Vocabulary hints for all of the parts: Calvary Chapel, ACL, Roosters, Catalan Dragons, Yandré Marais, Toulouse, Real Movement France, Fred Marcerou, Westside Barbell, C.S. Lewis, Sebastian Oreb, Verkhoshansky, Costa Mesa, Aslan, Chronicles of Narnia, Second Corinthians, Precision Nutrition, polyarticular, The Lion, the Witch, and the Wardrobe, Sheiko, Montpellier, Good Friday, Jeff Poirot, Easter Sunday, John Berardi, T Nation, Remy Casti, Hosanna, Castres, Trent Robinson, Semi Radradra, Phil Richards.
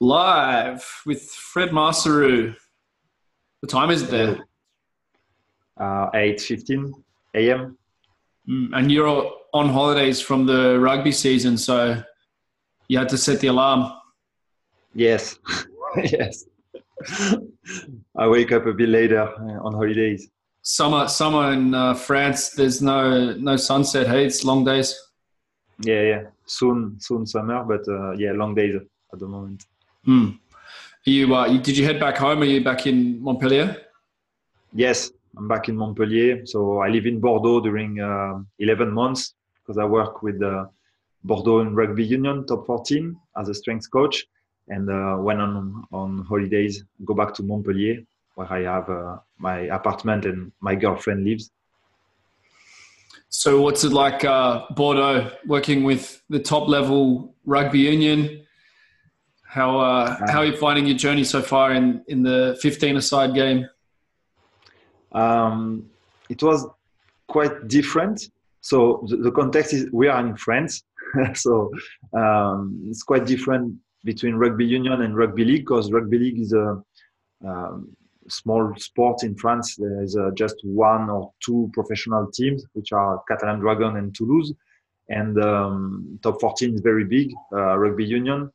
Live with Fred Marcerou. What time is it there? 8:15 a.m. And you're on holidays from the rugby season, so you had to set the alarm. Yes. Yes. I wake up a bit later on holidays. Summer in France, there's no sunset. Hey, it's long days. Yeah. Soon summer, but long days at the moment. Did you head back home? Are you back in Montpellier? Yes, I'm back in Montpellier. So I live in Bordeaux during 11 months because I work with Bordeaux and Rugby Union, Top 14, as a strength coach. And when I'm on holidays, I go back to Montpellier where I have my apartment and my girlfriend lives. So what's it like, Bordeaux, working with the top-level Rugby Union? How are you finding your journey so far in the 15-a-side game? It was quite different. So the context is we are in France. So it's quite different between rugby union and rugby league because rugby league is a small sport in France. There is just one or two professional teams, which are Catalan Dragons and Toulouse. And Top 14 is very big, rugby union.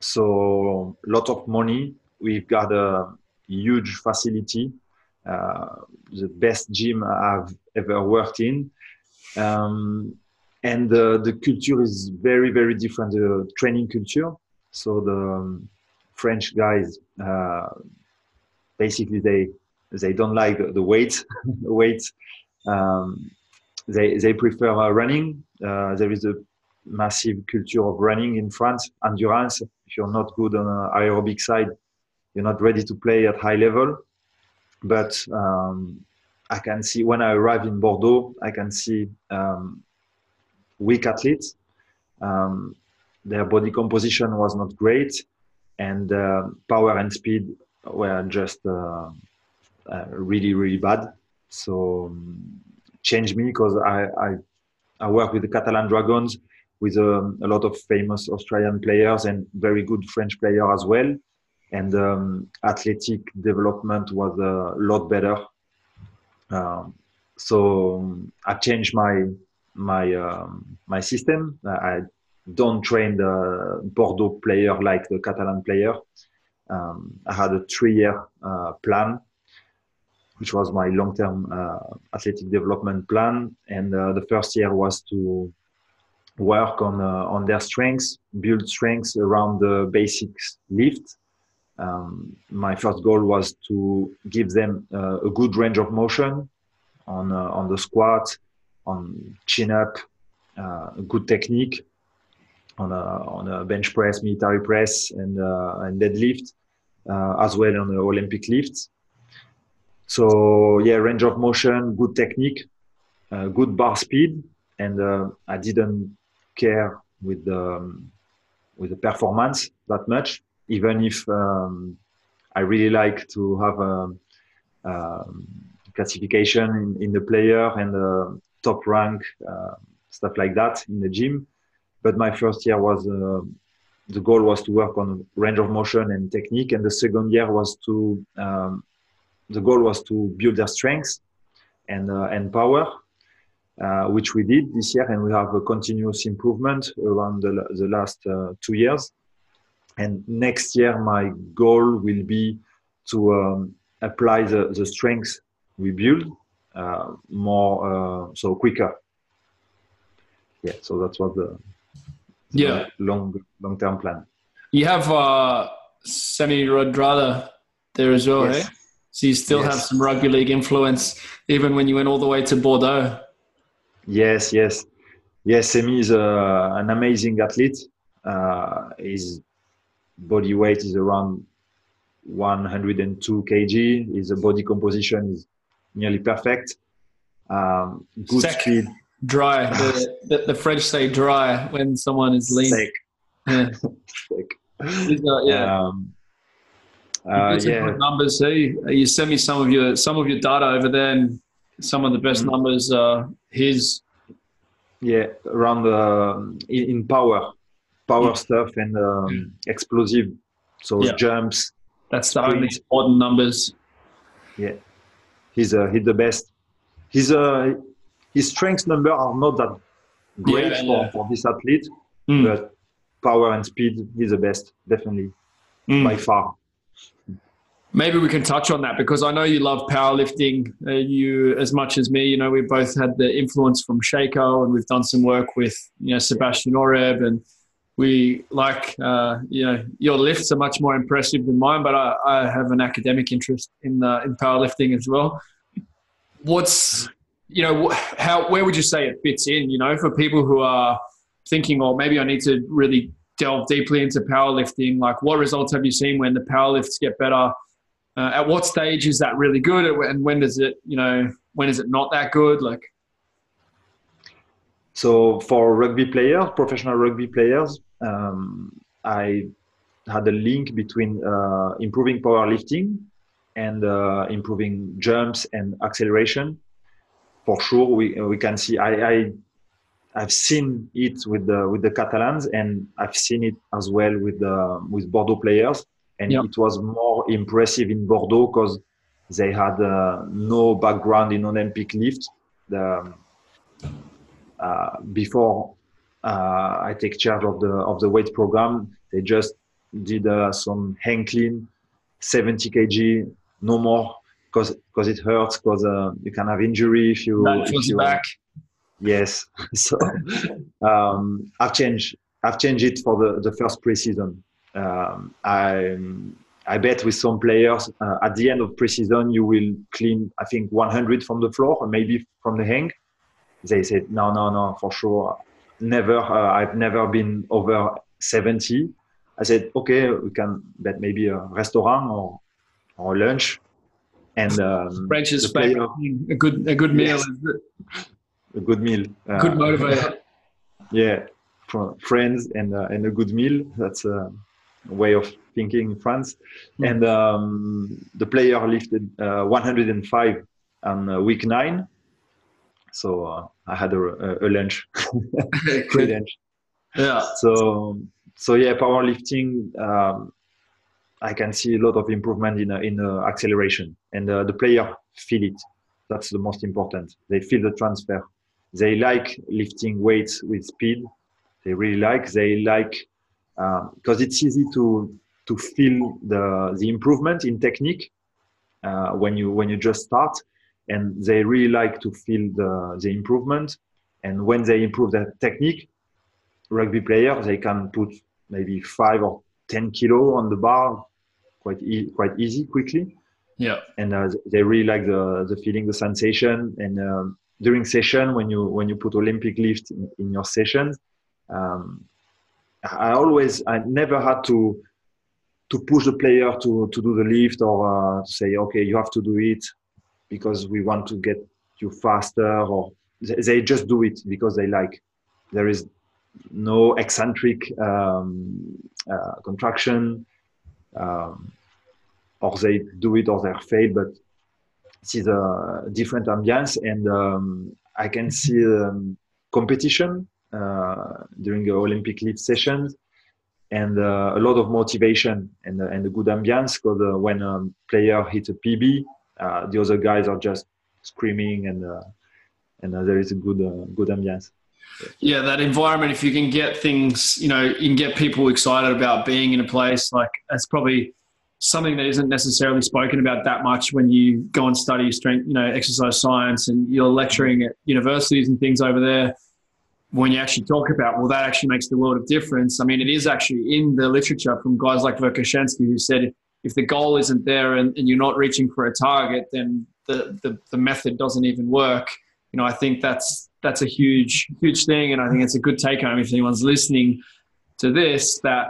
So a lot of money. We've got a huge facility, the best gym I've ever worked in. And the culture is very, very different, the training culture. So the French guys, basically they don't like the weight. They prefer running. There is a massive culture of running in France, endurance. If you're not good on the aerobic side, you're not ready to play at high level. But I can see when I arrive in Bordeaux, I can see weak athletes. Their body composition was not great, and power and speed were just really, really bad. So changed me because I work with the Catalan Dragons, with a lot of famous Australian players and very good French player as well. And athletic development was a lot better. So I changed my system. I don't train the Bordeaux player like the Catalan player. I had a 3-year plan, which was my long-term athletic development plan. And the first year was to work on their strengths, build strengths around the basics lift. My first goal was to give them a good range of motion on the squat, on chin-up, good technique, on a bench press, military press, and deadlift, as well on the Olympic lifts. So, range of motion, good technique, good bar speed, and I didn't care with the performance that much, even if I really like to have a classification in the player and top rank, stuff like that in the gym. But my first year was, the goal was to work on range of motion and technique. And the second year was to, the goal was to build their strengths and power, which we did this year. And we have a continuous improvement around the last 2 years. And next year, my goal will be to apply the strengths we build more, so quicker. Yeah, so that's what the long-term plan. You have Semi Radradra there as well, yes. Eh? So you still have some rugby league influence, even when you went all the way to Bordeaux. Yes. Semi is an amazing athlete. His body weight is around 102 kg. His body composition is nearly perfect. Good sec, speed. Dry. The French say dry when someone is lean. Sec. Yeah. Sec. Numbers. Hey, you sent me some of your data over there, and some of the best numbers are his. Yeah, around in power stuff and explosive So yeah. Jumps. That's the only odd numbers. Yeah, he's the best. His strength numbers are not that great for this athlete, but power and speed, he's the best, definitely, by far. Maybe we can touch on that, because I know you love powerlifting, you as much as me. You know, we both had the influence from Sheiko, and we've done some work with, you know, Sebastian Oreb, and we like, you know, your lifts are much more impressive than mine, but I have an academic interest in powerlifting as well. What's, you know, where would you say it fits in, you know, for people who are thinking, or maybe I need to really delve deeply into powerlifting? Like, what results have you seen when the powerlifts get better? At what stage is that really good, and when does it, you know, when is it not that good? Like, so for rugby players, professional rugby players, I had a link between improving powerlifting and improving jumps and acceleration. For sure, we can see. I've seen it with the Catalans, and I've seen it as well with Bordeaux players. And it was more impressive in Bordeaux because they had no background in Olympic lift. Before I take charge of the weight program, they just did some hang clean, 70 kg, no more, because it hurts, because you can have injury if you. That feels back. Yes. So I've changed it for the first preseason. I bet with some players at the end of preseason you will clean, I think, 100 from the floor, or maybe from the hang. They said no, for sure, never. I've never been over 70. I said, okay, we can bet maybe a restaurant or lunch, and French is a good meal. Yes. A good meal. Good motivator. Yeah, from friends and a good meal. That's way of thinking in France. And the player lifted 105 on week 9, so I had a lunch. Great lunch. Yeah. So yeah, powerlifting. I can see a lot of improvement in acceleration, and the player feel it. That's the most important. They feel the transfer. They like lifting weights with speed. They really like. They like. Because it's easy to feel the improvement in technique when you just start, and they really like to feel the improvement. And when they improve their technique, rugby players, they can put maybe 5 or 10 kilo on the bar quite easy, quickly. Yeah. And they really like the feeling, the sensation. And during session, when you put Olympic lift in your sessions. I never had to push the player to do the lift, or to say, okay, you have to do it because we want to get you faster, or they just do it because they like. There is no eccentric contraction, or they do it or they fail, but this is a different ambiance. And I can see competition during the Olympic lift sessions, and a lot of motivation and a good ambience, because when a player hits a PB, the other guys are just screaming, and there is a good ambience. Yeah, that environment, if you can get things, you know, you can get people excited about being in a place, like, that's probably something that isn't necessarily spoken about that much when you go and study strength, you know, exercise science, and you're lecturing at universities and things over there. When you actually talk about, well, that actually makes the world of difference. I mean, it is actually in the literature from guys like Verkhoshansky, who said if the goal isn't there and you're not reaching for a target, then the method doesn't even work. You know, I think that's a huge thing, and I think it's a good take home if anyone's listening to this, that,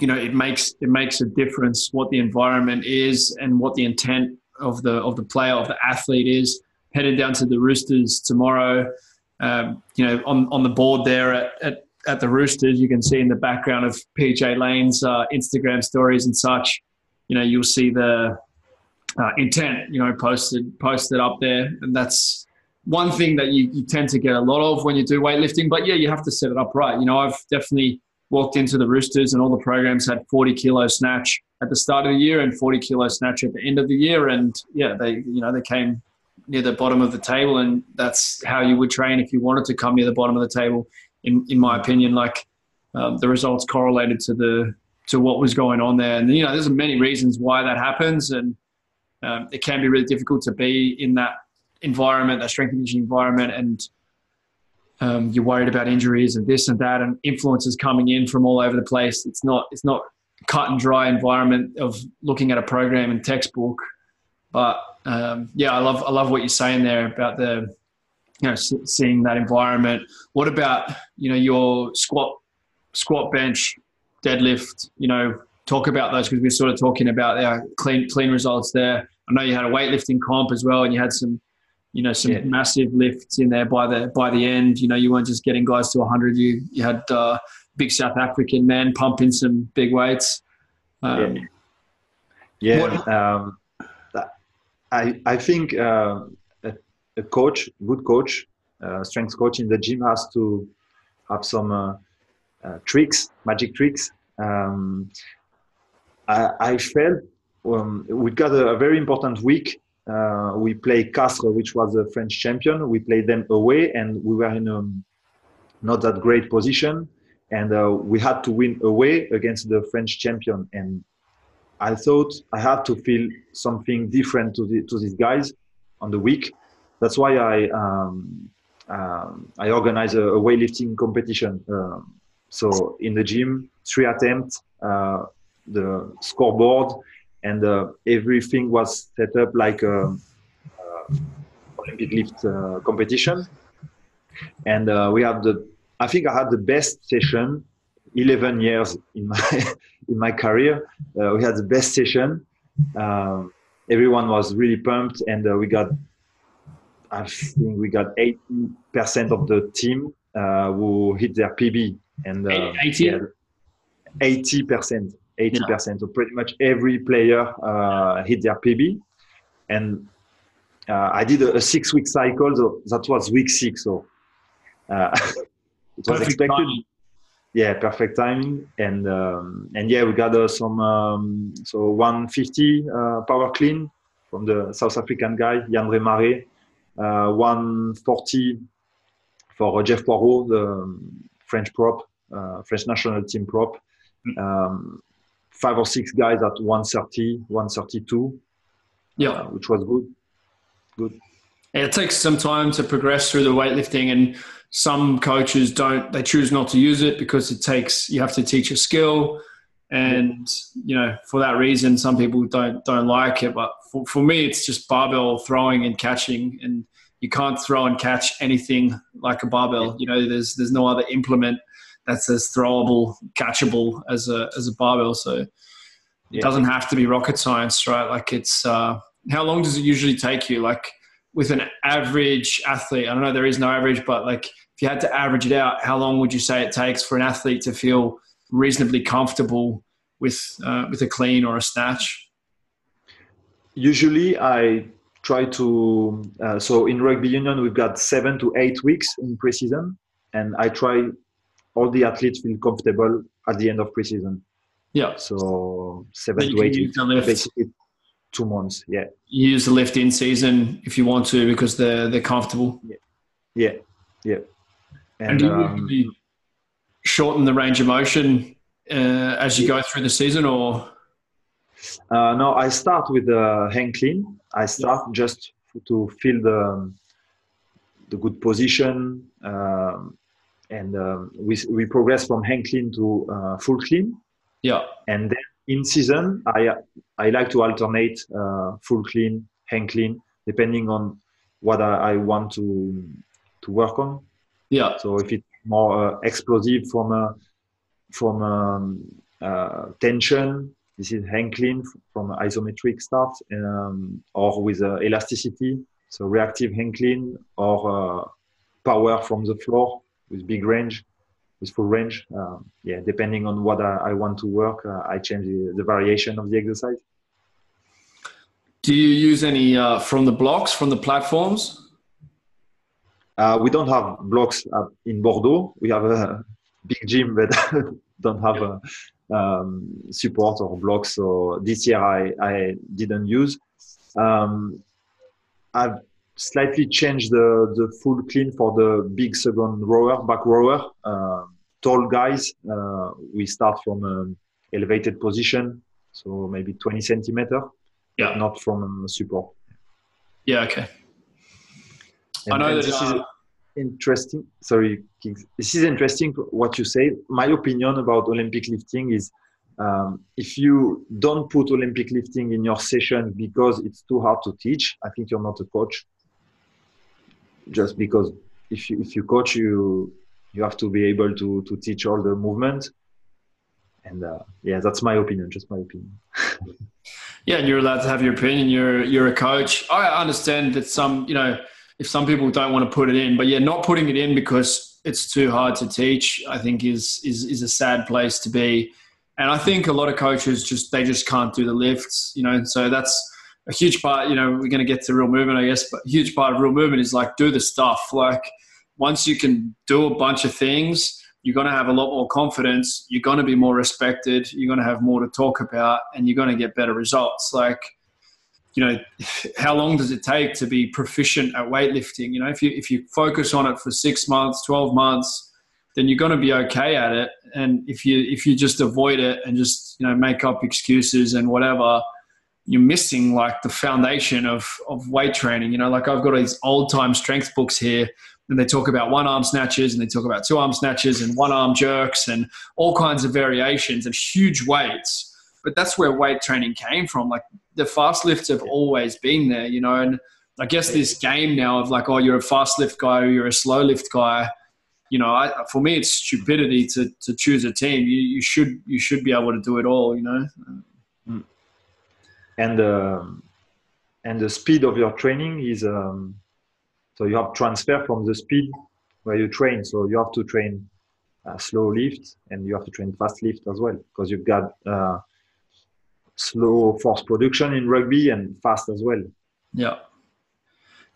you know, it makes a difference what the environment is and what the intent of the player, of the athlete is. Headed down to the Roosters tomorrow. You know, on the board there at the Roosters, you can see in the background of PJ Lane's Instagram stories and such, you know, you'll see the intent, you know, posted up there. And that's one thing that you tend to get a lot of when you do weightlifting. But, yeah, you have to set it up right. You know, I've definitely walked into the Roosters and all the programs had 40-kilo snatch at the start of the year and 40-kilo snatch at the end of the year. And yeah, they came near the bottom of the table, and that's how you would train if you wanted to come near the bottom of the table. In my opinion, the results correlated to what was going on there. And, there's many reasons why that happens. And it can be really difficult to be in that environment, that strength and conditioning environment. And you're worried about injuries and this and that, and influences coming in from all over the place. It's not a cut and dry environment of looking at a program and textbook. But I love what you're saying there about the, seeing that environment. What about, your squat, bench, deadlift, talk about those, because we're sort of talking about their clean results there. I know you had a weightlifting comp as well, and you had some massive lifts in there by the end. You weren't just getting guys to 100. You had big South African man pumping some big weights. I think a coach, good coach, strength coach in the gym has to have some tricks, magic tricks. I felt we got a very important week. We played Castres, which was a French champion. We played them away, and we were in a not that great position. And we had to win away against the French champion. And I thought I had to feel something different to these guys on the week. That's why I organized a weightlifting competition. So in the gym, 3 attempts, the scoreboard, and everything was set up like Olympic lift competition. And we had I had the best session, 11 years in my career. We had the best session. Everyone was really pumped, and we got 80% of the team who hit their PB. And 80%. 80%. So pretty much every player hit their PB. And I did a 6-week cycle. So that was week 6. So it was expected. Timing. Yeah, perfect timing. And we got some 150 power clean from the South African guy Yandré Marais, 140 for Jeff Poirot, the French prop, French national team prop. 5 or 6 guys at 130, 132, which was good. It takes some time to progress through the weightlifting, and some coaches they choose not to use it because you have to teach a skill, and for that reason some people don't like it. But for me, it's just barbell throwing and catching, and you can't throw and catch anything like a barbell. There's no other implement that's as throwable, catchable as a barbell. So it doesn't have to be rocket science, right? How long does it usually take you? With an average athlete, I don't know, there is no average, but if you had to average it out, how long would you say it takes for an athlete to feel reasonably comfortable with a clean or a snatch? Usually I try to, so in rugby union, we've got 7 to 8 weeks in pre-season, and I try all the athletes feel comfortable at the end of pre-season. Yeah. So 7 to 8 weeks, basically 2 months. Yeah. You use the lift in season if you want to, because they're comfortable. Yeah. And do you usually shorten the range of motion as you go through the season, or? No, I start with the hang clean. I start just to feel the good position, and we progress from hang clean to full clean. Yeah. And then in season, I like to alternate full clean, hang clean, depending on what I want to work on. Yeah. So if it's more explosive from tension, this is hang clean from isometric start, or with elasticity, so reactive hang clean, or power from the floor with big range, with full range. Depending on what I want to work, I change the variation of the exercise. Do you use any from the blocks, from the platforms? We don't have blocks in Bordeaux. We have big gym that don't have a support or block. So this year I didn't use. I've slightly changed the full clean for the big second rower, back rower. Tall guys, we start from an elevated position, so maybe 20 centimeter, yeah, not from support. Yeah, okay. And, I know that this is interesting. Sorry, this is interesting what you say. My opinion about Olympic lifting is if you don't put Olympic lifting in your session because it's too hard to teach, I think you're not a coach. Just because if you coach, you have to be able to teach all the movement. And yeah, that's my opinion, just my opinion. Yeah, and you're allowed to have your opinion. You're a coach. I understand that some, if some people don't want to put it in, but yeah, not putting it in because it's too hard to teach, I think is a sad place to be. And I think a lot of coaches just can't do the lifts, so that's a huge part, we're going to get to real movement, I guess, but a huge part of real movement is like, do the stuff. Like, once you can do a bunch of things, you're going to have a lot more confidence. You're going to be more respected. You're going to have more to talk about, and you're going to get better results. Like, how long does it take to be proficient at weightlifting? If you focus on it for 6 months, 12 months, then you're going to be okay at it. And if you just avoid it and just, make up excuses and whatever, you're missing like the foundation of weight training. I've got these old time strength books here, and they talk about one arm snatches, and they talk about two arm snatches, and one arm jerks, and all kinds of variations and huge weights. But that's where weight training came from. Like, the fast lifts have always been there, and I guess this game now of like, oh, you're a fast lift guy, or you're a slow lift guy. For me, it's stupidity to choose a team. You should be able to do it all, And the speed of your training is, so you have transfer from the speed where you train. So you have to train slow lift, and you have to train fast lift as well, because you've got slow force production in rugby and fast as well. Yeah.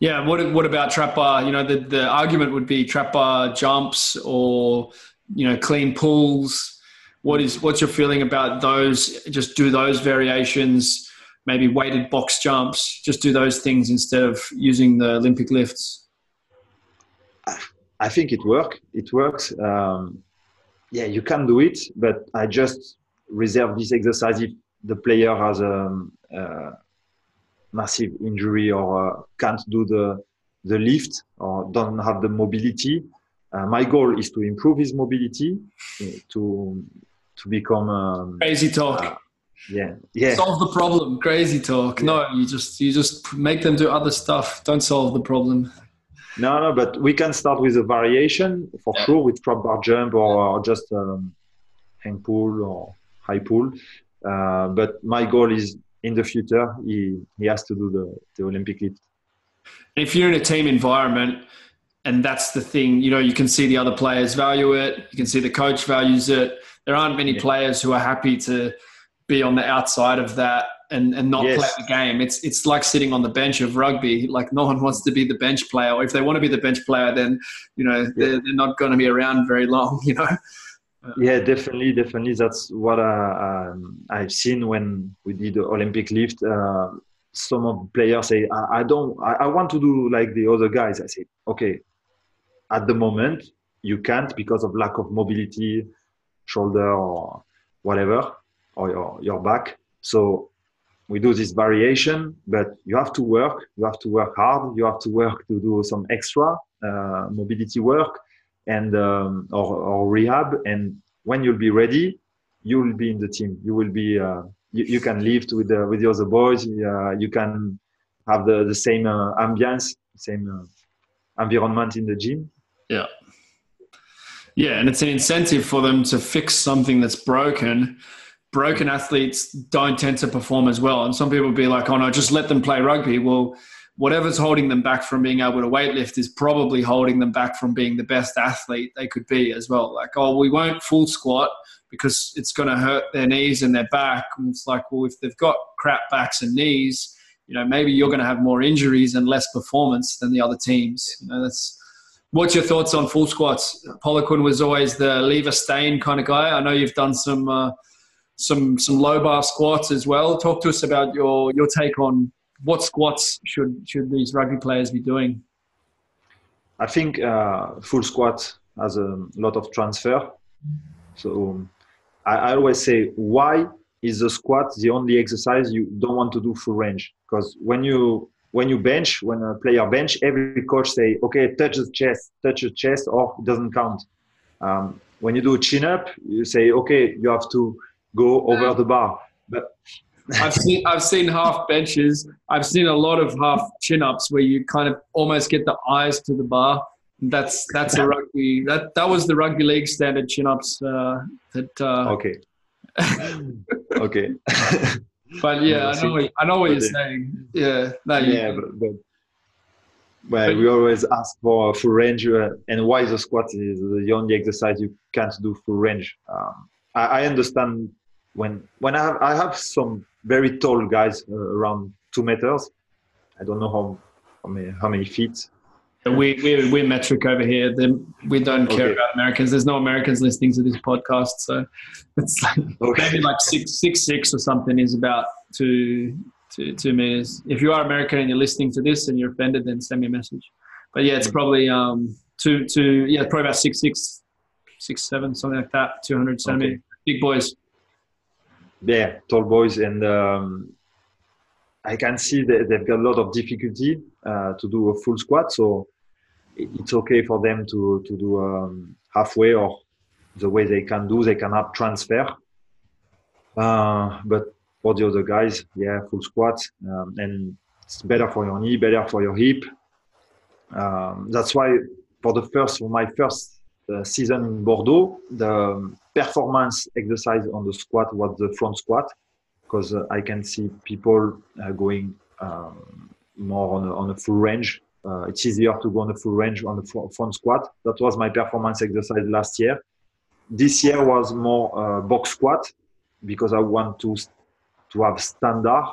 Yeah. What about trap bar? The argument would be trap bar jumps or, clean pulls. What's your feeling about those? Just do those variations. Maybe weighted box jumps, just do those things instead of using the Olympic lifts? I think it works. Yeah, you can do it, but I just reserve this exercise if the player has a massive injury or can't do the lift or don't have the mobility. My goal is to improve his mobility, to become... crazy talk. Yeah. Solve the problem. Crazy talk. Yeah. No, you just make them do other stuff. Don't solve the problem. No, but we can start with a variation for sure, with trap bar jump or just hang pull or high pull. But my goal is in the future, he has to do the Olympic lift. If you're in a team environment, and that's the thing, you can see the other players value it. You can see the coach values it. There aren't many players who are happy to be on the outside of that and not play the game. It's like sitting on the bench of rugby. Like, no one wants to be the bench player, or if they want to be the bench player, then they're not going to be around very long, Yeah, definitely. That's what I've seen when we did the Olympic lift. Some of the players say, I want to do like the other guys. I say, okay, at the moment you can't because of lack of mobility, shoulder or whatever, or your back. So we do this variation, but you have to work hard, you have to work to do some extra mobility work and or rehab, and when you'll be ready, you will be in the team, you will be you can lift with the other boys, you can have the same ambience, same environment in the gym. Yeah, and it's an incentive for them to fix something that's broken. Broken athletes don't tend to perform as well. And some people will be like, oh no, just let them play rugby. Well, whatever's holding them back from being able to weightlift is probably holding them back from being the best athlete they could be as well. Like, oh, we won't full squat because it's going to hurt their knees and their back. And it's like, well, if they've got crap backs and knees, maybe you're going to have more injuries and less performance than the other teams. That's What's your thoughts on full squats? Poliquin was always the lever stain kind of guy. I know you've done some low bar squats as well. Talk to us about your take on what squats should these rugby players be doing. I think full squat has a lot of transfer. So I always say, why is the squat the only exercise you don't want to do full range? Because when you bench, when a player bench, every coach say, okay, touch the chest, or it doesn't count. When you do a chin-up, you say, okay, you have to go over the bar. But I've seen half benches. I've seen a lot of half chin-ups where you kind of almost get the eyes to the bar. That's a rugby. That was the rugby league standard chin-ups. Okay. Okay. But yeah, I know what you're saying. Yeah, but we always ask for full range, and why the squat is the only exercise you can't do full range. I understand when I have some very tall guys around 2 meters. I don't know how many feet. We're metric over here. We don't care about Americans. There's no Americans listening to this podcast, so it's like maybe like 6'6" or something is about 2 meters. If you are American and you're listening to this and you're offended, then send me a message. But yeah, it's probably probably about 6'6", 6'7", something like that. 200 centimeters. Big boys. Yeah, tall boys, and I can see that they've got a lot of difficulty to do a full squat. So it's okay for them to do halfway or the way they can do. They can have transfer. But for the other guys, yeah, full squat. And it's better for your knee, better for your hip. That's why for my first season in Bordeaux, the performance exercise on the squat was the front squat, because I can see people going more on a full range. It's easier to go on a full range on the front squat. That was my performance exercise last year. This year was more box squat, because I want to have standard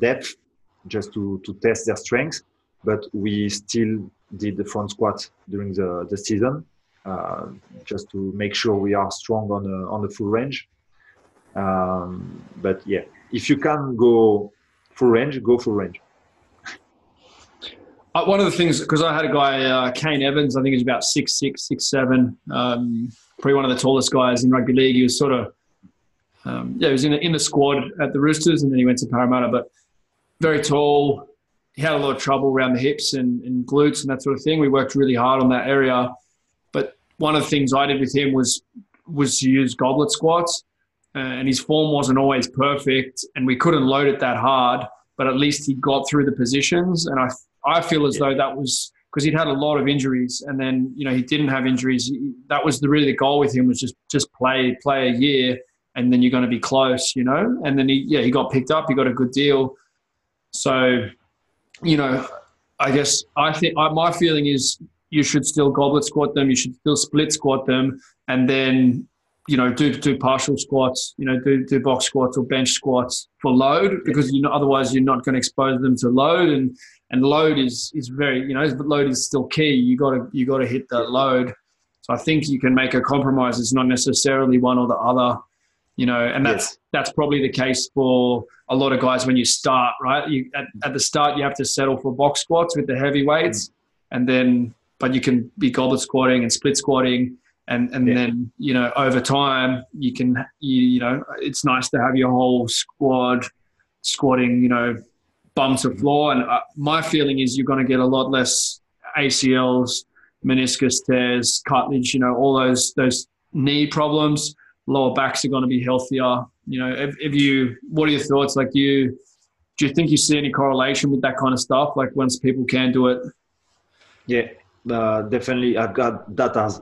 depth, just to test their strength. But we still did the front squat during the season, just to make sure we are strong on the full range. But yeah, if you can go full range, go full range. One of the things, because I had a guy, Kane Evans, I think he's about 6'7", probably one of the tallest guys in rugby league. He was sort of, he was in the squad at the Roosters, and then he went to Parramatta, but very tall. He had a lot of trouble around the hips and glutes and that sort of thing. We worked really hard on that area. But one of the things I did with him was to use goblet squats. And his form wasn't always perfect, and we couldn't load it that hard, but at least he got through the positions. And I feel as though that was because he'd had a lot of injuries, and then, he didn't have injuries. That was the goal with him, was just play a year, and then you're going to be close, And then he got picked up. He got a good deal. So, I guess my feeling is you should still goblet squat them. You should still split squat them, and then do partial squats, do box squats or bench squats for load, because otherwise you're not going to expose them to load, and load is very, load is still key. You got to hit that load. So I think you can make a compromise. It's not necessarily one or the other, and that's probably the case for a lot of guys when you start, right? At the start, you have to settle for box squats with the heavy weights, and then, but you can be goblet squatting and split squatting. And then, over time you can, it's nice to have your whole squad squatting, bum to floor. And my feeling is you're going to get a lot less ACLs, meniscus tears, cartilage, all those knee problems. Lower backs are going to be healthier. What are your thoughts? Like, do you think you see any correlation with that kind of stuff? Like, once people can do it? Yeah. Definitely, I've got data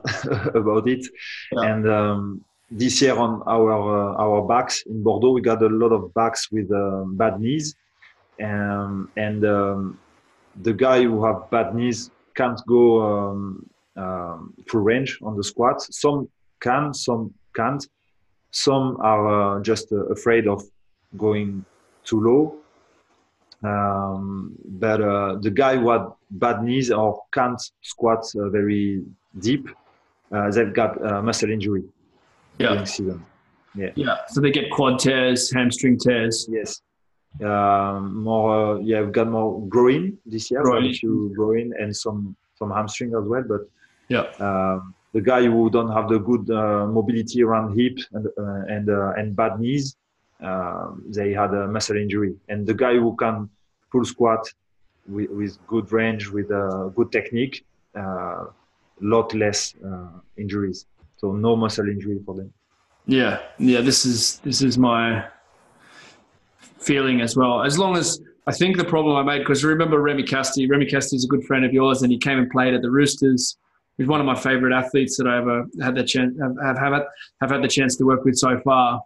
about it. Yeah. And this year on our backs in Bordeaux, we got a lot of backs with bad knees. And the guy who have bad knees can't go full range on the squat. Some can, some can't. Some are just afraid of going too low. But the guy who had bad knees or can't squat very deep, they've got muscle injury. Yeah. Yeah. Yeah. So they get quad tears, hamstring tears. Yes. Yeah, we've got more groin this year. Groin. Groin and some hamstring as well. But yeah, the guy who don't have the good mobility around hip and bad knees, they had a muscle injury. And the guy who can full squat with good range, with good technique, lot less injuries. So no muscle injury for them. Yeah, yeah. This is my feeling as well. As long as I think the problem I made, because remember Remy Casti. Remy Casti is a good friend of yours, and he came and played at the Roosters. He's one of my favorite athletes that I ever had the chance have had the chance to work with so far.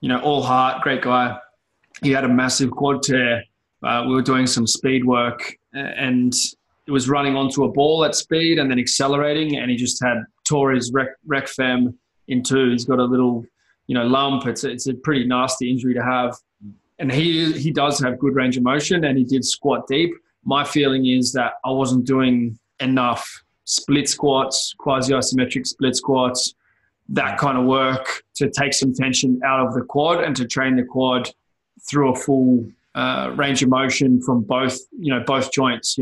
You know, all heart, great guy. He had a massive quad tear. We were doing some speed work, and it was running onto a ball at speed and then accelerating, and he just tore his rec fem in two. He's got a little, lump. It's a pretty nasty injury to have. And he does have good range of motion, and he did squat deep. My feeling is that I wasn't doing enough split squats, quasi-isometric split squats, that kind of work to take some tension out of the quad and to train the quad through a full range of motion from both joints.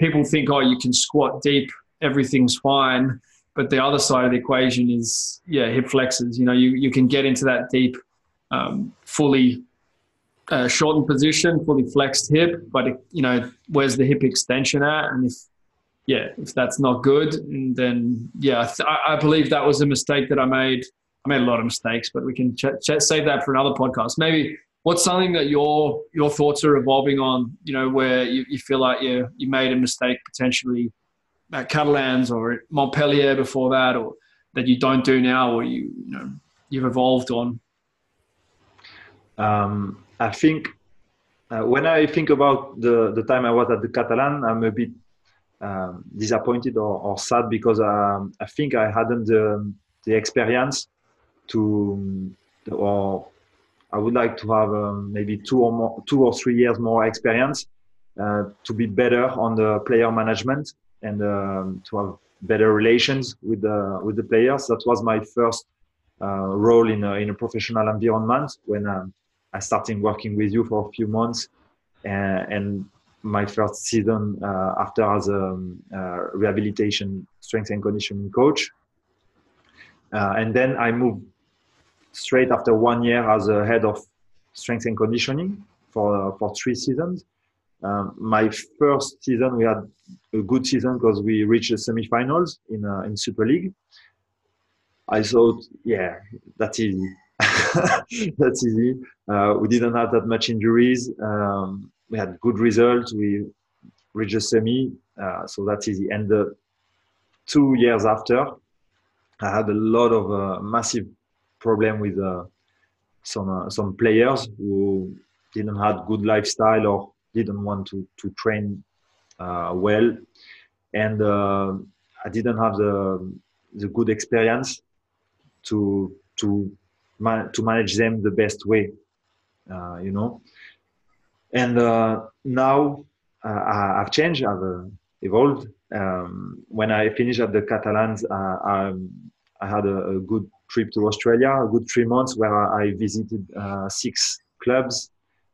People think, oh, you can squat deep, everything's fine. But the other side of the equation is, hip flexors. You can get into that deep, fully shortened position, fully flexed hip, but where's the hip extension at? And if that's not good, and then I believe that was a mistake that I made. I made a lot of mistakes, but we can save that for another podcast. Maybe what's something that your thoughts are evolving on? Where you feel like you made a mistake potentially at Catalans or at Montpellier before that, or that you don't do now, or you've evolved on. I think when I think about the time I was at the Catalan, I'm a bit disappointed or sad because I think I hadn't the experience or I would like to have maybe 2 or 3 years more experience to be better on the player management and to have better relations with the players. That was my first role in a professional environment when I started working with you for a few months, and my first season after as a rehabilitation strength and conditioning coach. And then I moved straight after 1 year as a head of strength and conditioning for 3 seasons. My first season, we had a good season because we reached the semi-finals in Super League. I thought, that's easy. That's easy. We didn't have that much injuries. We had good results. We reached a semi, so that's easy. And 2 years after, I had a lot of massive problem with some players who didn't have good lifestyle or didn't want to train well. And I didn't have the good experience to manage them the best way, And now I've changed, I've evolved. When I finished at the Catalans, I had a good trip to Australia, a good 3 months where I visited 6 clubs.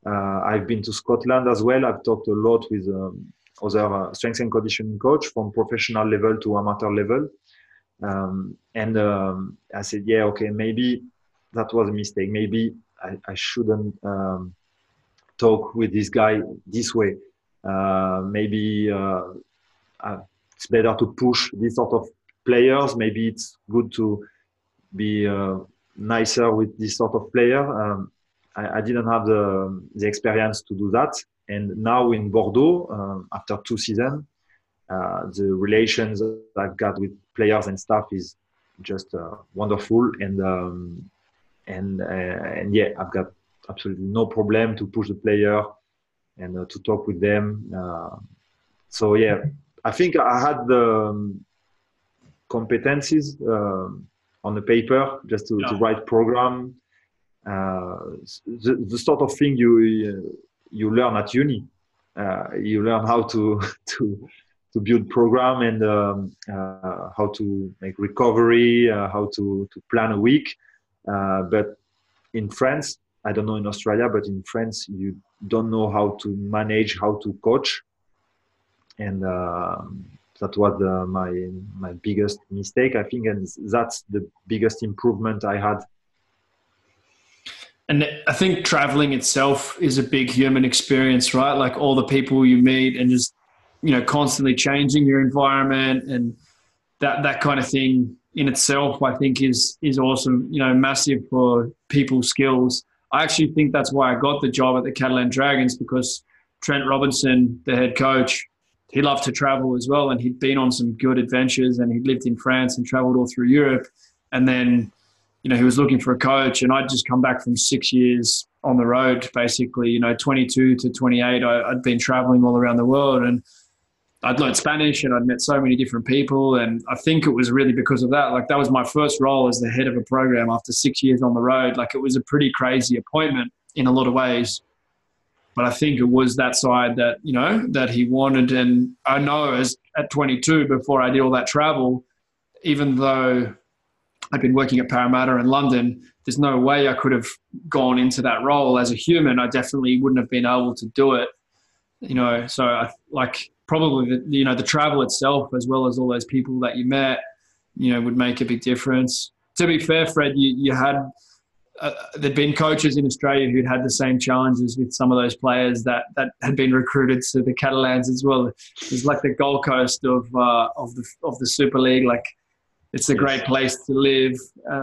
I've been to Scotland as well. I've talked a lot with other strength and conditioning coach from professional level to amateur level. I said, maybe that was a mistake. Maybe I shouldn't talk with this guy this way. Maybe it's better to push these sort of players. Maybe it's good to be nicer with this sort of player. I didn't have the experience to do that. And now in Bordeaux, after 2 seasons, the relations I've got with players and staff is just wonderful. And I've got absolutely no problem to push the player and to talk with them. I think I had the competencies on the paper just to write program. The sort of thing you learn at uni. You learn how to build program and how to make recovery, how to plan a week. But in France, I don't know in Australia, but in France, you don't know how to manage, how to coach. And that was my biggest mistake, I think. And that's the biggest improvement I had. And I think traveling itself is a big human experience, right? Like all the people you meet and just, you know, constantly changing your environment and that kind of thing in itself, I think is awesome, you know, massive for people skills. I actually think that's why I got the job at the Catalan Dragons, because Trent Robinson, the head coach, he loved to travel as well. And he'd been on some good adventures and he lived in France and traveled all through Europe. And then, you know, he was looking for a coach, and I'd just come back from 6 years on the road, basically, you know, 22 to 28, I'd been traveling all around the world, and I'd learned Spanish and I'd met so many different people. And I think it was really because of that. Like that was my first role as the head of a program after 6 years on the road. Like it was a pretty crazy appointment in a lot of ways, but I think it was that side that, you know, that he wanted. And I know as at 22, before I did all that travel, even though I'd been working at Parramatta in London, there's no way I could have gone into that role as a human. I definitely wouldn't have been able to do it, you know. So I, like probably, you know, the travel itself, as well as all those people that you met, you know, would make a big difference. To be fair, Fred, you had, there'd been coaches in Australia who'd had the same challenges with some of those players that had been recruited to the Catalans as well. It was like the Gold Coast of the Super League, like, it's a great place to live,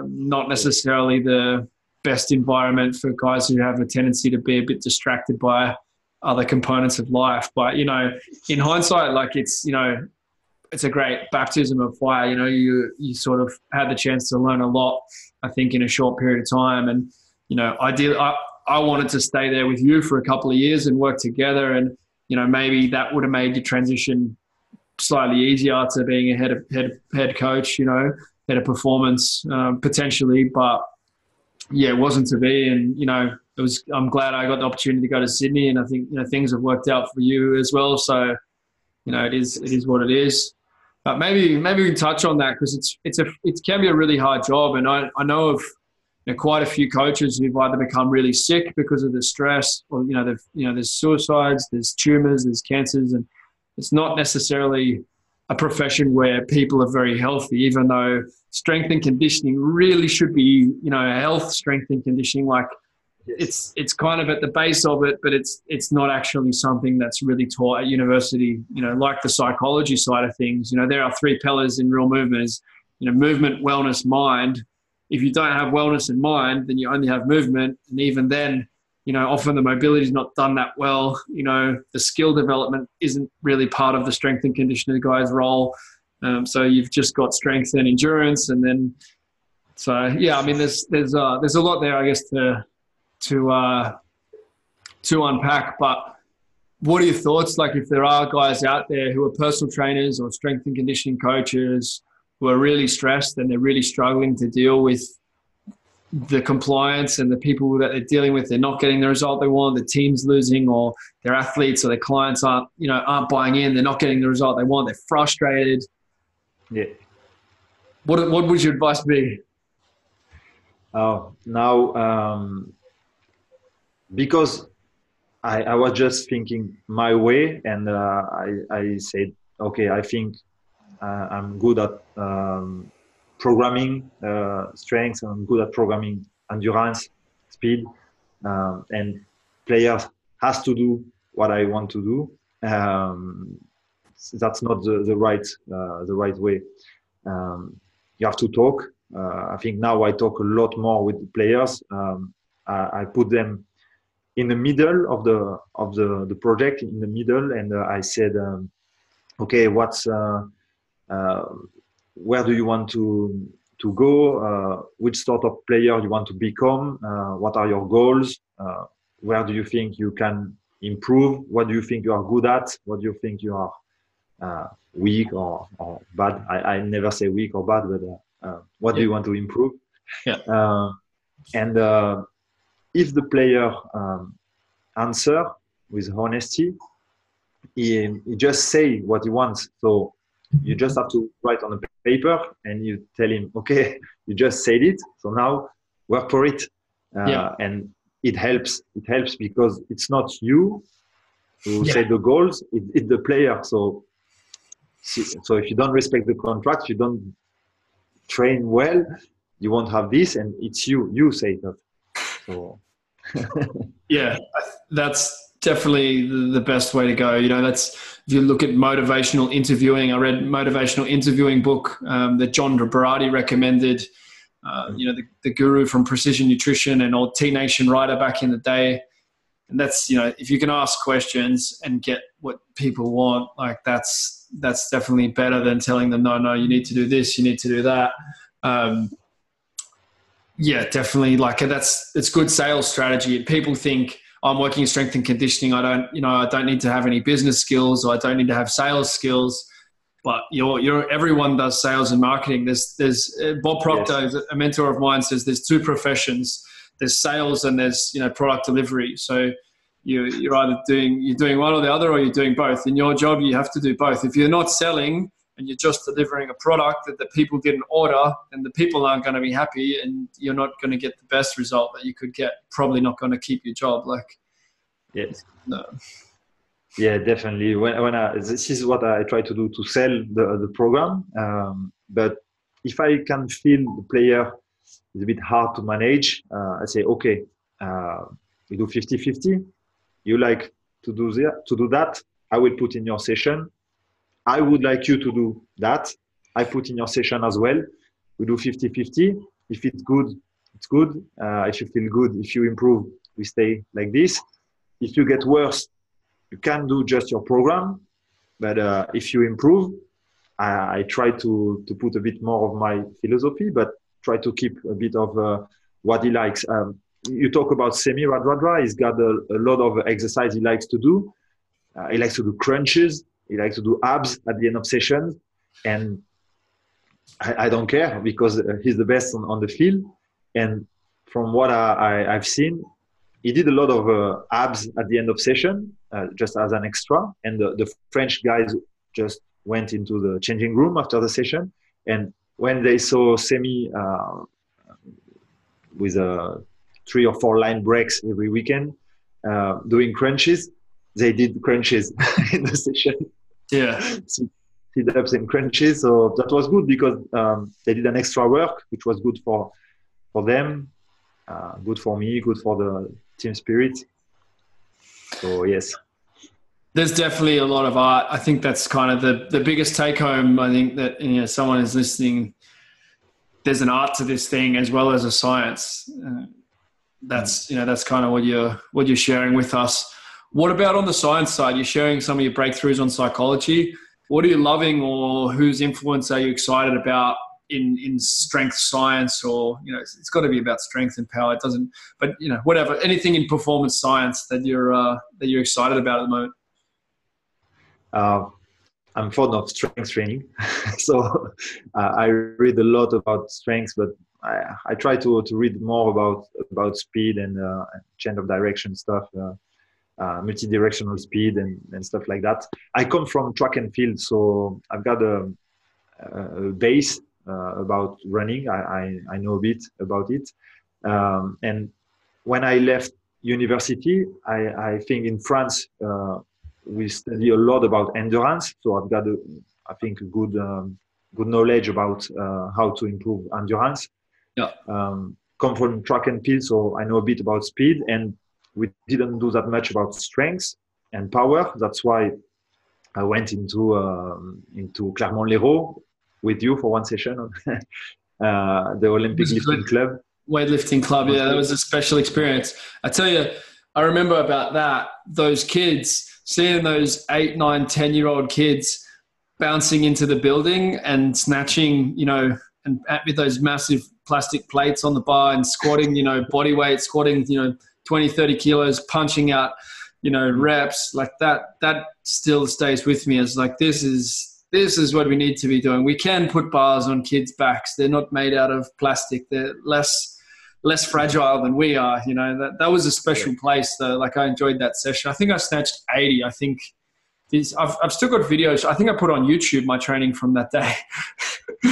not necessarily the best environment for guys who have a tendency to be a bit distracted by other components of life. But, you know, in hindsight, like it's, you know, it's a great baptism of fire. You know, you sort of had the chance to learn a lot, I think, in a short period of time. And, you know, I wanted to stay there with you for a couple of years and work together. And, you know, maybe that would have made your transition slightly easier to being a head coach, you know, head of performance, potentially. But yeah, it wasn't to be. And, you know, I'm glad I got the opportunity to go to Sydney, and I think, you know, things have worked out for you as well. So, you know, it is what it is. But maybe we can touch on that, because it can be a really hard job. And I know of, you know, quite a few coaches who've either become really sick because of the stress, or, you know, there's suicides, there's tumors, there's cancers, and it's not necessarily a profession where people are very healthy, even though strength and conditioning really should be, you know, health, strength and conditioning. Like it's kind of at the base of it, but it's not actually something that's really taught at university, you know, like the psychology side of things. You know, there are three pillars in Real Movement is, you know, movement, wellness, mind. If you don't have wellness in mind, then you only have movement. And even then, you know, often the mobility is not done that well. You know, the skill development isn't really part of the strength and conditioning guy's role. So you've just got strength and endurance, and then, so yeah, I mean, there's a lot there, I guess, to unpack. But what are your thoughts? Like, if there are guys out there who are personal trainers or strength and conditioning coaches who are really stressed and they're really struggling to deal with the compliance and the people that they're dealing with, they're not getting the result they want, the team's losing, or their athletes or their clients aren't buying in, they're not getting the result they want, they're frustrated. Yeah. What would your advice be? Because I was just thinking my way, and I said, okay, I think I'm good at programming strength, and I'm good at programming endurance, speed, and player has to do what I want to do. That's not the right way. You have to talk. I think now I talk a lot more with the players. I put them in the middle of the project, in the middle, and I said, okay, what's where do you want to go? Which sort of player you want to become? What are your goals? Where do you think you can improve? What do you think you are good at? What do you think you are weak or bad? I never say weak or bad, but what do you want to improve? Yeah. And if the player answer, with honesty. He just say what he wants. So you just have to write on a paper and you tell him, okay, you just said it. So now work for it. And it helps. It helps because it's not you who set the goals. It's the player. So if you don't respect the contract, you don't train well, you won't have this, and it's you say that. So. Yeah, that's definitely the best way to go. You know, that's, if you look at motivational interviewing, I read motivational interviewing book that John Berardi recommended, you know, the guru from Precision Nutrition and old T Nation writer back in the day. And that's, you know, if you can ask questions and get what people want, like that's definitely better than telling them, no, you need to do this, you need to do that. Yeah, definitely. Like it's good sales strategy. People think, I'm working in strength and conditioning. I don't need to have any business skills, or I don't need to have sales skills. But everyone does sales and marketing. There's Bob Proctor, a mentor of mine, says there's two professions. There's sales and there's, you know, product delivery. So you're either doing one or the other, or you're doing both. In your job, you have to do both. If you're not selling and you're just delivering a product that the people didn't order, then the people aren't going to be happy, and you're not going to get the best result that you could get. Probably not going to keep your job. Like, yes, no. Yeah, definitely. When this is what I try to do to sell the program. But if I can feel the player is a bit hard to manage, I say, okay, you do 50-50. You like to do that. I will put in your session. I would like you to do that. I put in your session as well. We do 50-50. If it's good, it's good. If you feel good, if you improve, we stay like this. If you get worse, you can do just your program. But if you improve, I try to put a bit more of my philosophy, but try to keep a bit of what he likes. You talk about Semi Radradra. He's got a lot of exercise he likes to do. He likes to do crunches. He likes to do abs at the end of sessions, and I don't care because he's the best on the field. And from what I've seen, he did a lot of abs at the end of session, just as an extra. And the French guys just went into the changing room after the session, and when they saw Semi with a 3 or 4 line breaks every weekend doing crunches, they did crunches in the session. Yeah. Sit-ups and crunches. So that was good because they did an extra work, which was good for them, good for me, good for the team spirit. So, yes. There's definitely a lot of art. I think that's kind of the biggest take-home. I think that, you know, someone is listening, there's an art to this thing as well as a science. That's kind of what you're sharing with us. What about on the science side? You're sharing some of your breakthroughs on psychology. What are you loving, or whose influence are you excited about in strength science? Or, you know, it's got to be about strength and power. It doesn't, but, you know, whatever, anything in performance science that you're excited about at the moment. I'm fond of strength training, so I read a lot about strength, but I try to read more about speed and change of direction stuff. Multi-directional speed and stuff like that. I come from track and field, so I've got a base about running. I know a bit about it. And when I left university, I think in France, we study a lot about endurance. So I've got, I think, a good knowledge about how to improve endurance. Yeah. Come from track and field, so I know a bit about speed, and we didn't do that much about strength and power. That's why I went into Clermont l'Hérault with you for one session, the Olympic lifting club. Weightlifting club, yeah, that was a special experience. I tell you, I remember about that, those kids, seeing those 8, 9, 10-year-old kids bouncing into the building and snatching, you know, and with those massive plastic plates on the bar and squatting, you know, body weight, squatting, you know, 20, 30 kilos, punching out, you know, reps like that. That still stays with me as like, this is what we need to be doing. We can put bars on kids' backs. They're not made out of plastic. They're less less fragile than we are. You know, that was a special place. Like, I enjoyed that session. I think I snatched 80. I think I've still got videos. I think I put on YouTube my training from that day.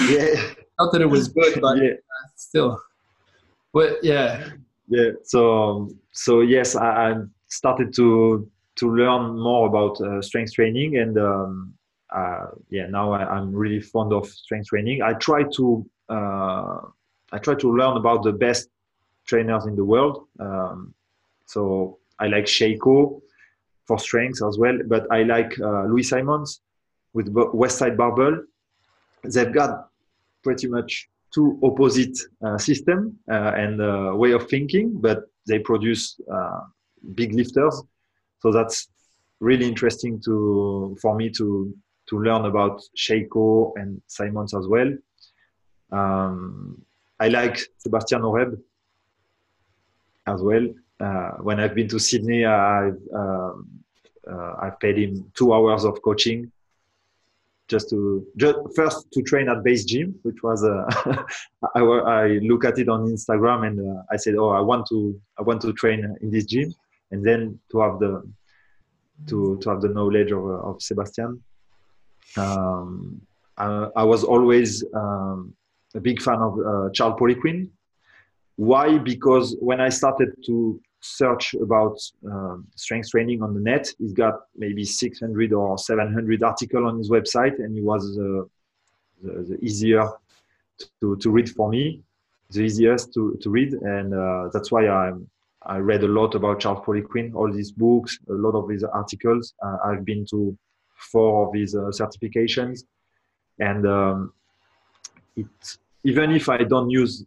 Yeah. Not that it was good, but still. But yeah. Yeah. So yes, I started to learn more about strength training, and now I'm really fond of strength training. I try to learn about the best trainers in the world. So I like Sheiko for strength as well, but I like Louis Simmons with Westside Barbell. They've got pretty much two opposite system and way of thinking, but they produce big lifters. So that's really interesting for me to learn about Sheiko and Simmons as well. I like Sebastian Oreb as well. When I've been to Sydney, I've paid him 2 hours of coaching just to train at base gym, which was I look at it on Instagram, and I said, oh, I want to train in this gym, and then to have the knowledge of Sebastian. I was always a big fan of Charles Poliquin. Why? Because when I started to search about strength training on the net, he's got maybe 600 or 700 articles on his website, and he was the easier to read for me, the easiest to read, and that's why I read a lot about Charles Poliquin, all these books, a lot of his articles. I've been to 4 of his certifications, and even if I don't use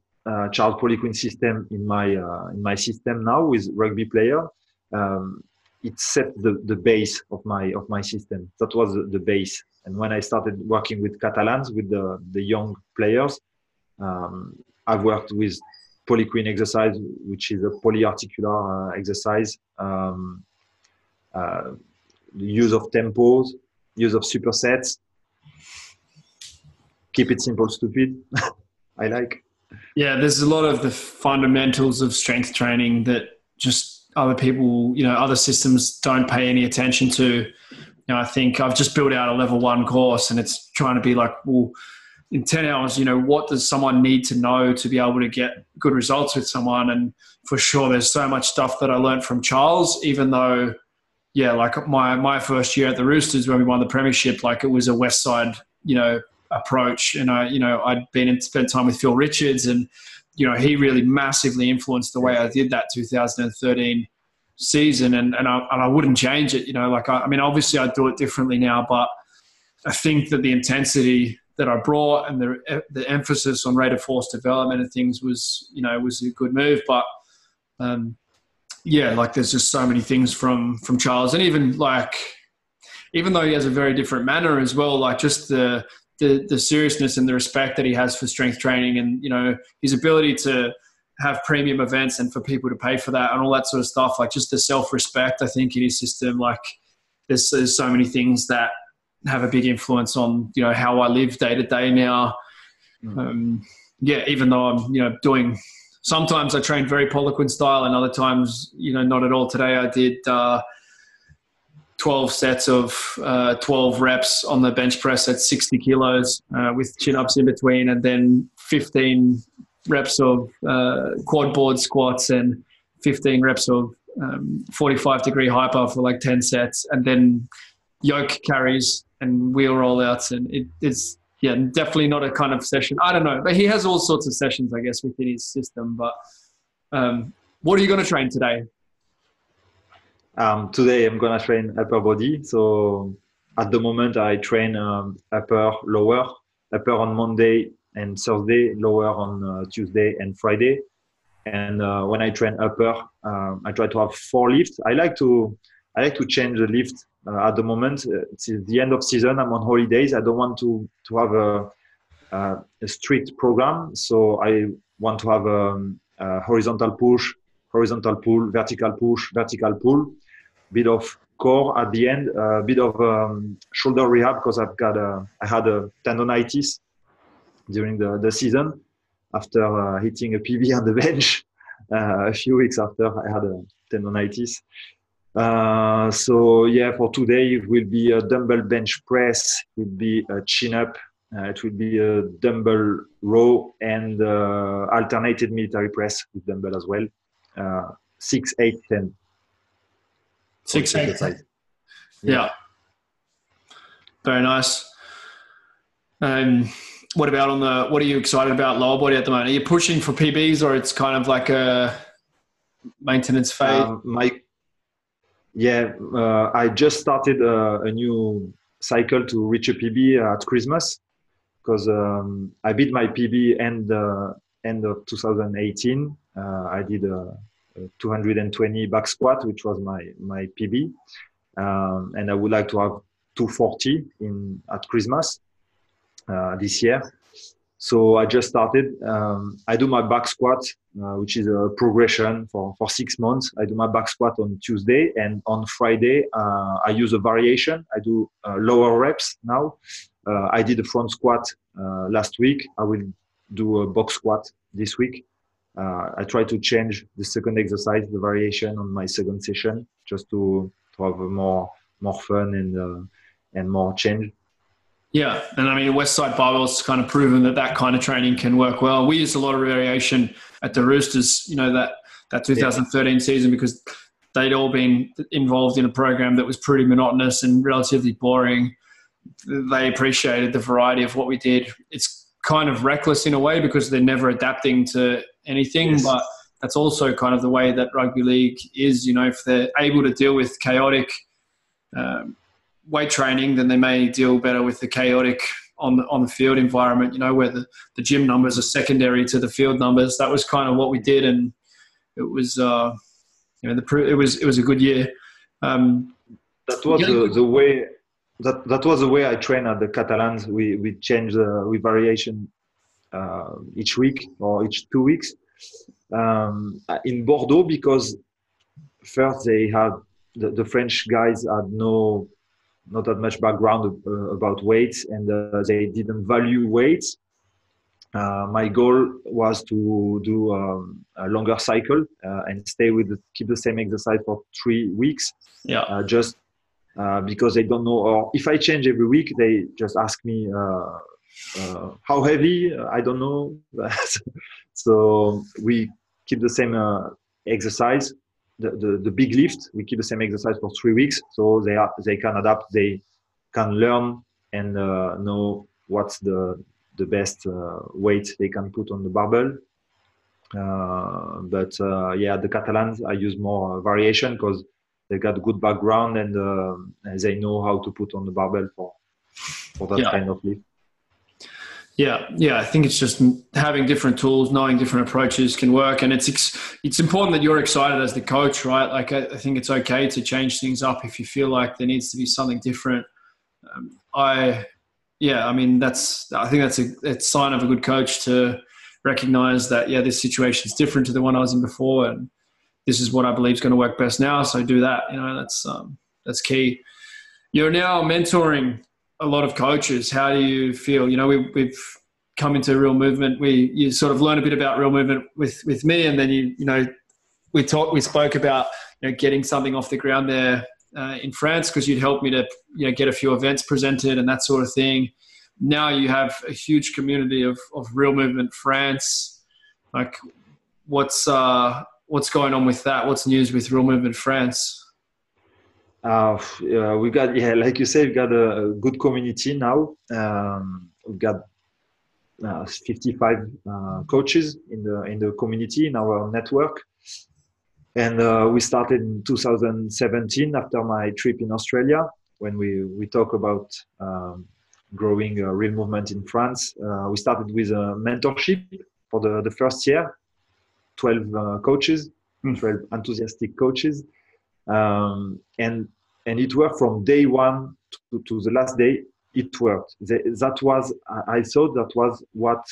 Charles Poliquin system in my system now with rugby player, it set the base of my system. That was the base. And when I started working with Catalans, with the young players, I've worked with Poliquin exercise, which is a polyarticular exercise, use of tempos, use of supersets. Keep it simple, stupid. I like. Yeah, there's a lot of the fundamentals of strength training that just other people, you know, other systems don't pay any attention to. You know, I think I've just built out a level 1 course, and it's trying to be like, well, in 10 hours, you know, what does someone need to know to be able to get good results with someone? And for sure, there's so much stuff that I learned from Charles, even though, yeah, like my first year at the Roosters when we won the premiership, like it was a Westside, you know, approach. And I, you know, I'd been and spent time with Phil Richards, and, you know, he really massively influenced the way I did that 2013 season. And I wouldn't change it, you know, like, I mean, obviously I do it differently now, but I think that the intensity that I brought and the emphasis on rate of force development and things was, you know, was a good move. But yeah, like there's just so many things from Charles, and even though he has a very different manner as well, like just the seriousness and the respect that he has for strength training, and, you know, his ability to have premium events and for people to pay for that and all that sort of stuff, like just the self-respect, I think, in his system. Like there's so many things that have a big influence on, you know, how I live day to day now. Yeah, even though I'm, you know, doing, sometimes I train very Poliquin style, and other times, you know, not at all. Today I did 12 sets of 12 reps on the bench press at 60 kilos with chin-ups in between, and then 15 reps of quad board squats and 15 reps of 45 degree hyper for like 10 sets, and then yoke carries and wheel rollouts, and it's definitely not a kind of session. I don't know, but he has all sorts of sessions, I guess, within his system. But what are you going to train today? Today I'm going to train upper body. So at the moment I train upper, lower. Upper on Monday and Thursday, lower on Tuesday and Friday. And when I train upper, I try to have 4 lifts. I like to change the lift. At the moment, it's the end of season. I'm on holidays. I don't want to have a strict program. So I want to have a horizontal push, horizontal pull, vertical push, vertical pull, bit of core at the end, a bit of shoulder rehab, because I had a tendonitis during the season after hitting a PB on the bench. a few weeks after I had a tendonitis. So yeah, for today it will be a dumbbell bench press, it will be a chin up, it will be a dumbbell row, and alternated military press with dumbbell as well. 6, 8, 10. 6, 8. Yeah. Very nice. What about on the, what are you excited about lower body at the moment? Are you pushing for PBs, or it's kind of like a maintenance phase? I just started a new cycle to reach a PB at Christmas, because I beat my PB end of 2018. I did a 220 back squat, which was my PB. And I would like to have 240 at Christmas this year. So I just started. I do my back squat, which is a progression for 6 months. I do my back squat on Tuesday, and on Friday I use a variation. I do lower reps now. I did a front squat last week. I will do a box squat this week. I try to change the second exercise, the variation on my second session, just to have a more fun and more change. Yeah, and I mean, Westside Barbell's kind of proven that kind of training can work well. We used a lot of variation at the Roosters, you know, that 2013 season, because they'd all been involved in a program that was pretty monotonous and relatively boring. They appreciated the variety of what we did. It's kind of reckless in a way, because they're never adapting to anything, but that's also kind of the way that rugby league is. You know, if they're able to deal with chaotic weight training, then they may deal better with the chaotic on the field environment, you know, where the gym numbers are secondary to the field numbers. That was kind of what we did, and it was it was a good year. That was the way that was the way I trained at the Catalans. We changed with variation each week or each 2 weeks in Bordeaux, because first they had the French guys had not that much background about weights, and they didn't value weights. My goal was to do a longer cycle and stay with keep the same exercise for 3 weeks. Just because they don't know, or if I change every week, they just ask me how heavy. I don't know. So we keep the same exercise. The big lift, we keep the same exercise for 3 weeks, so they can adapt, they can learn, and know what's the best weight they can put on the barbell. The Catalans, I use more variation, because they got good background, and they know how to put on the barbell for that kind of lift. Yeah. I think it's just having different tools, knowing different approaches can work, and it's important that you're excited as the coach, right? Like I think it's okay to change things up if you feel like there needs to be something different. I think that's a sign of a good coach to recognize that this situation is different to the one I was in before, and this is what I believe is going to work best now. So do that. You know, that's key. You're now mentoring a lot of coaches. How do you feel? You know, we've come into Real Movement. You sort of learn a bit about Real Movement with me, and then we spoke about, you know, getting something off the ground there in France, because you'd helped me to, you know, get a few events presented and that sort of thing. Now you have a huge community of Real Movement France. Like, what's going on with that? What's news with Real Movement France? We got, like you said, we got a good community now. We've got 55 coaches in the community, in our network, and we started in 2017 after my trip in Australia, when we talk about growing a Real Movement in France. We started with a mentorship for the first year, 12 coaches, 12 enthusiastic coaches. And it worked from day one to the last day. It worked. I thought that was what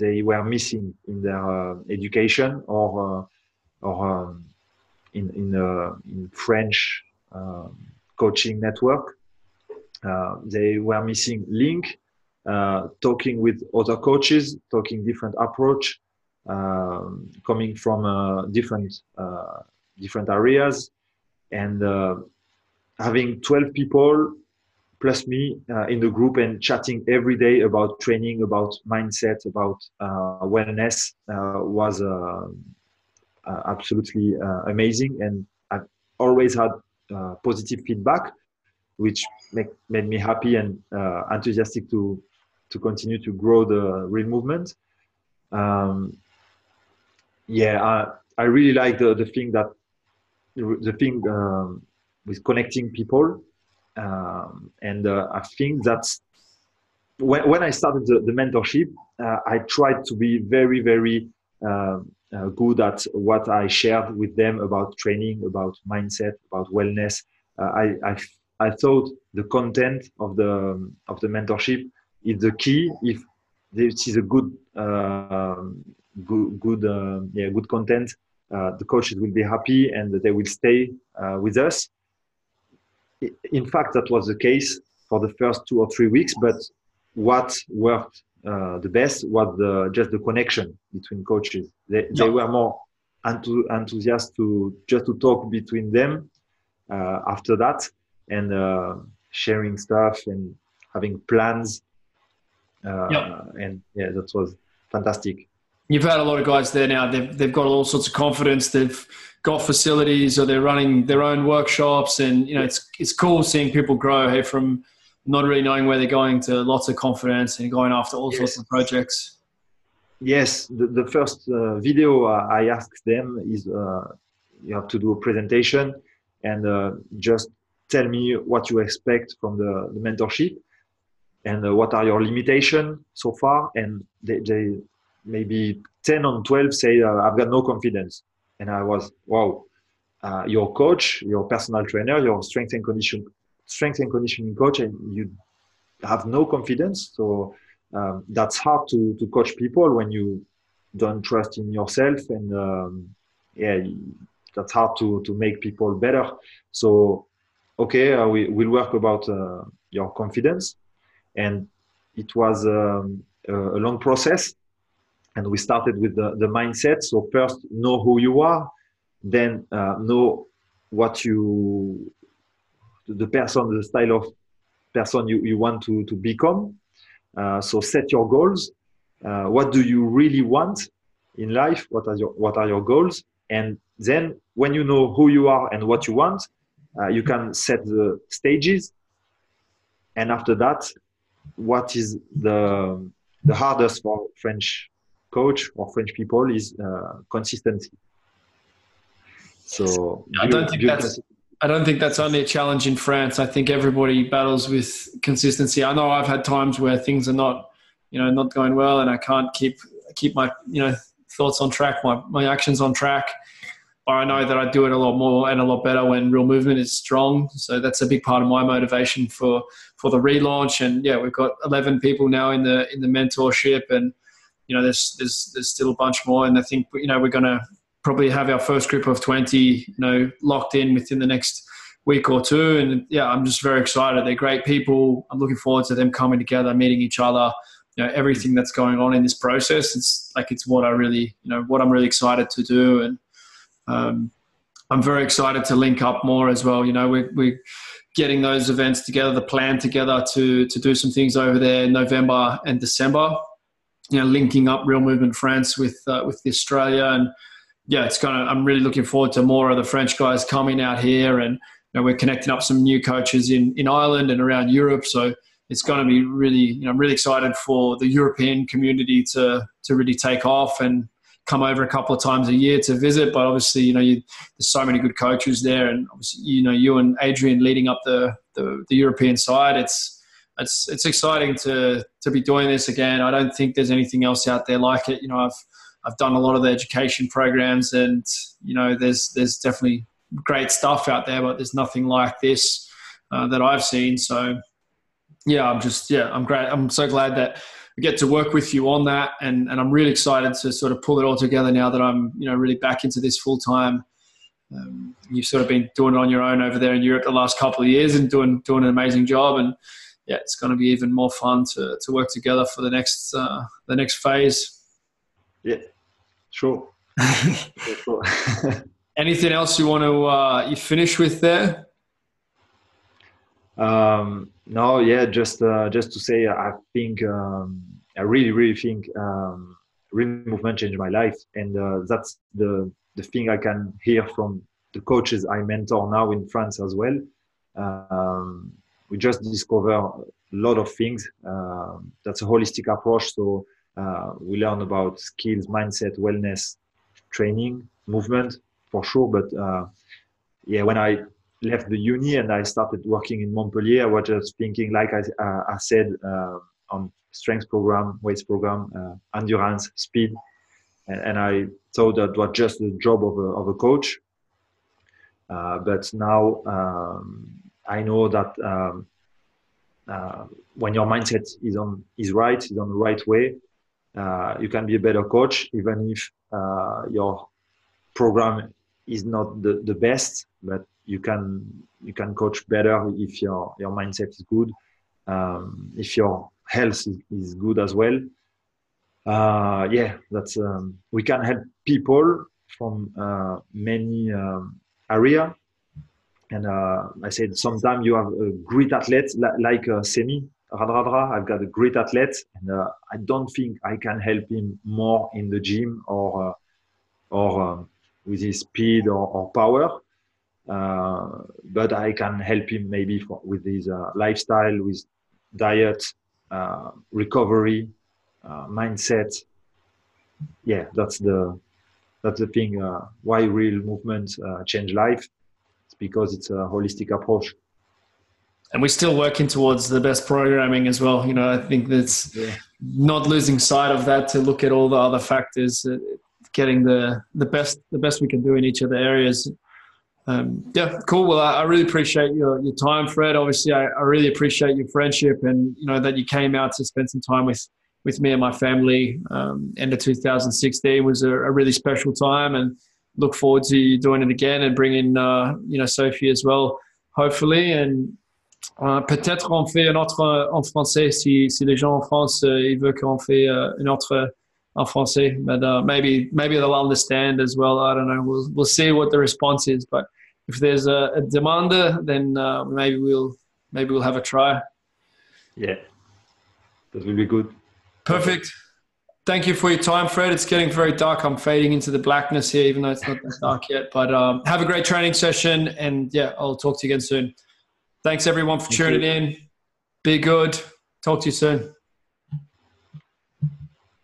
they were missing in their education or in French coaching network. They were missing link, talking with other coaches, talking different approach, coming from different areas, and having 12 people plus me in the group and chatting every day about training, about mindset, about wellness was absolutely amazing. And I've always had positive feedback, which made me happy and enthusiastic to continue to grow the Real Movement. I really like the thing with connecting people. I think that's when I started the mentorship, I tried to be very, very good at what I shared with them about training, about mindset, about wellness. I thought the content of the mentorship is the key. If this is a good content, the coaches will be happy and they will stay with us. In fact, that was the case for the first 2 or 3 weeks, but what worked the best was just the connection between coaches. They were more enthusiastic to talk between them after that, and sharing stuff and having plans. And that was fantastic. You've had a lot of guys there now. They've got all sorts of confidence. They've got facilities, or they're running their own workshops, and it's cool seeing people grow here from not really knowing where they're going to lots of confidence and going after all sorts of projects. Yes, the first video I asked them is you have to do a presentation and just tell me what you expect from the mentorship and what are your limitations so far, and they maybe 10 on 12 say, I've got no confidence. And I was, wow, your coach, your personal trainer, your strength and conditioning coach, and you have no confidence. So that's hard to coach people when you don't trust in yourself. And that's hard to make people better. So, okay, we'll work about your confidence. And it was a long process. And we started with the mindset. So first, know who you are, then know what the style of person you want to become. So set your goals. What do you really want in life? What are your goals? And then when you know who you are and what you want, you can set the stages. And after that, what is the hardest for French coach or French people is consistency. So I don't think that's only a challenge in France. I think everybody battles with consistency. I know I've had times where things are not going well, and I can't keep my thoughts on track, my actions on track. But I know that I do it a lot more and a lot better when Real Movement is strong. So that's a big part of my motivation for the relaunch. And we've got 11 people now in the mentorship, and there's still a bunch more, and I think we're going to probably have our first group of 20 locked in within the next week or two. And I'm just very excited. They're great people. I'm looking forward to them coming together, meeting each other. Everything that's going on in this process, it's what I really what I'm really excited to do. And I'm very excited to link up more as well. We're getting those events together, the plan together to do some things over there in November and December. Linking up Real Movement France with Australia, and I'm really looking forward to more of the French guys coming out here, and we're connecting up some new coaches in Ireland and around Europe. So it's going to be really, I'm really excited for the European community to really take off and come over a couple of times a year to visit. But obviously, there's so many good coaches there, and obviously, you and Adrian leading up the European side. It's exciting to be doing this again. I don't think there's anything else out there like it. I've done a lot of the education programs, and there's definitely great stuff out there, but there's nothing like this that I've seen. So I'm great. I'm so glad that I get to work with you on that, and I'm really excited to sort of pull it all together now that I'm really back into this full time. You've sort of been doing it on your own over there in Europe the last couple of years and doing an amazing job, and it's going to be even more fun to work together for the next phase. Yeah, Sure. Sure. Anything else you want to you finish with there? No, yeah, just to say, I think I really think Real Movement changed my life, and that's the thing I can hear from the coaches I mentor now in France as well. We just discover a lot of things. That's a holistic approach. So we learn about skills, mindset, wellness, training, movement for sure. But yeah, when I left the uni and I started working in Montpellier, I was just thinking, like I said, on strength program, weights program, endurance, speed. And I thought that was just the job of a coach. But now I know that when your mindset is on the right way, you can be a better coach, even if your program is not the best. But you can coach better if your mindset is good, if your health is good as well. Yeah, that's we can help people from many areas. And I said, sometimes you have a great athlete like Semi Radradra. I've got a great athlete, and I don't think I can help him more in the gym or with his speed or power. But I can help him maybe with his lifestyle, with diet, recovery, mindset. Yeah, that's the thing. Why Real Movement change life? It's because it's a holistic approach. And we're still working towards the best programming as well. You know, I think that's not losing sight of that, to look at all the other factors, getting the best we can do in each of the areas. Yeah, cool. Well, I really appreciate your time, Fred. Obviously, I really appreciate your friendship, and you know that you came out to spend some time with me and my family. End of 2016 was a really special time, and look forward to you doing it again and bringing Sophie as well, hopefully. And peut-être on fait un autre en français si les gens en France ils veulent qu'on fait un autre en français. But maybe they'll understand as well. I don't know. We'll see what the response is, but. If there's a demander, then maybe we'll have a try. Yeah, that will be good. Perfect. Thank you for your time, Fred. It's getting very dark. I'm fading into the blackness here, even though it's not that dark yet. But have a great training session, and yeah, I'll talk to you again soon. Thanks everyone for tuning in. Be good. Talk to you soon.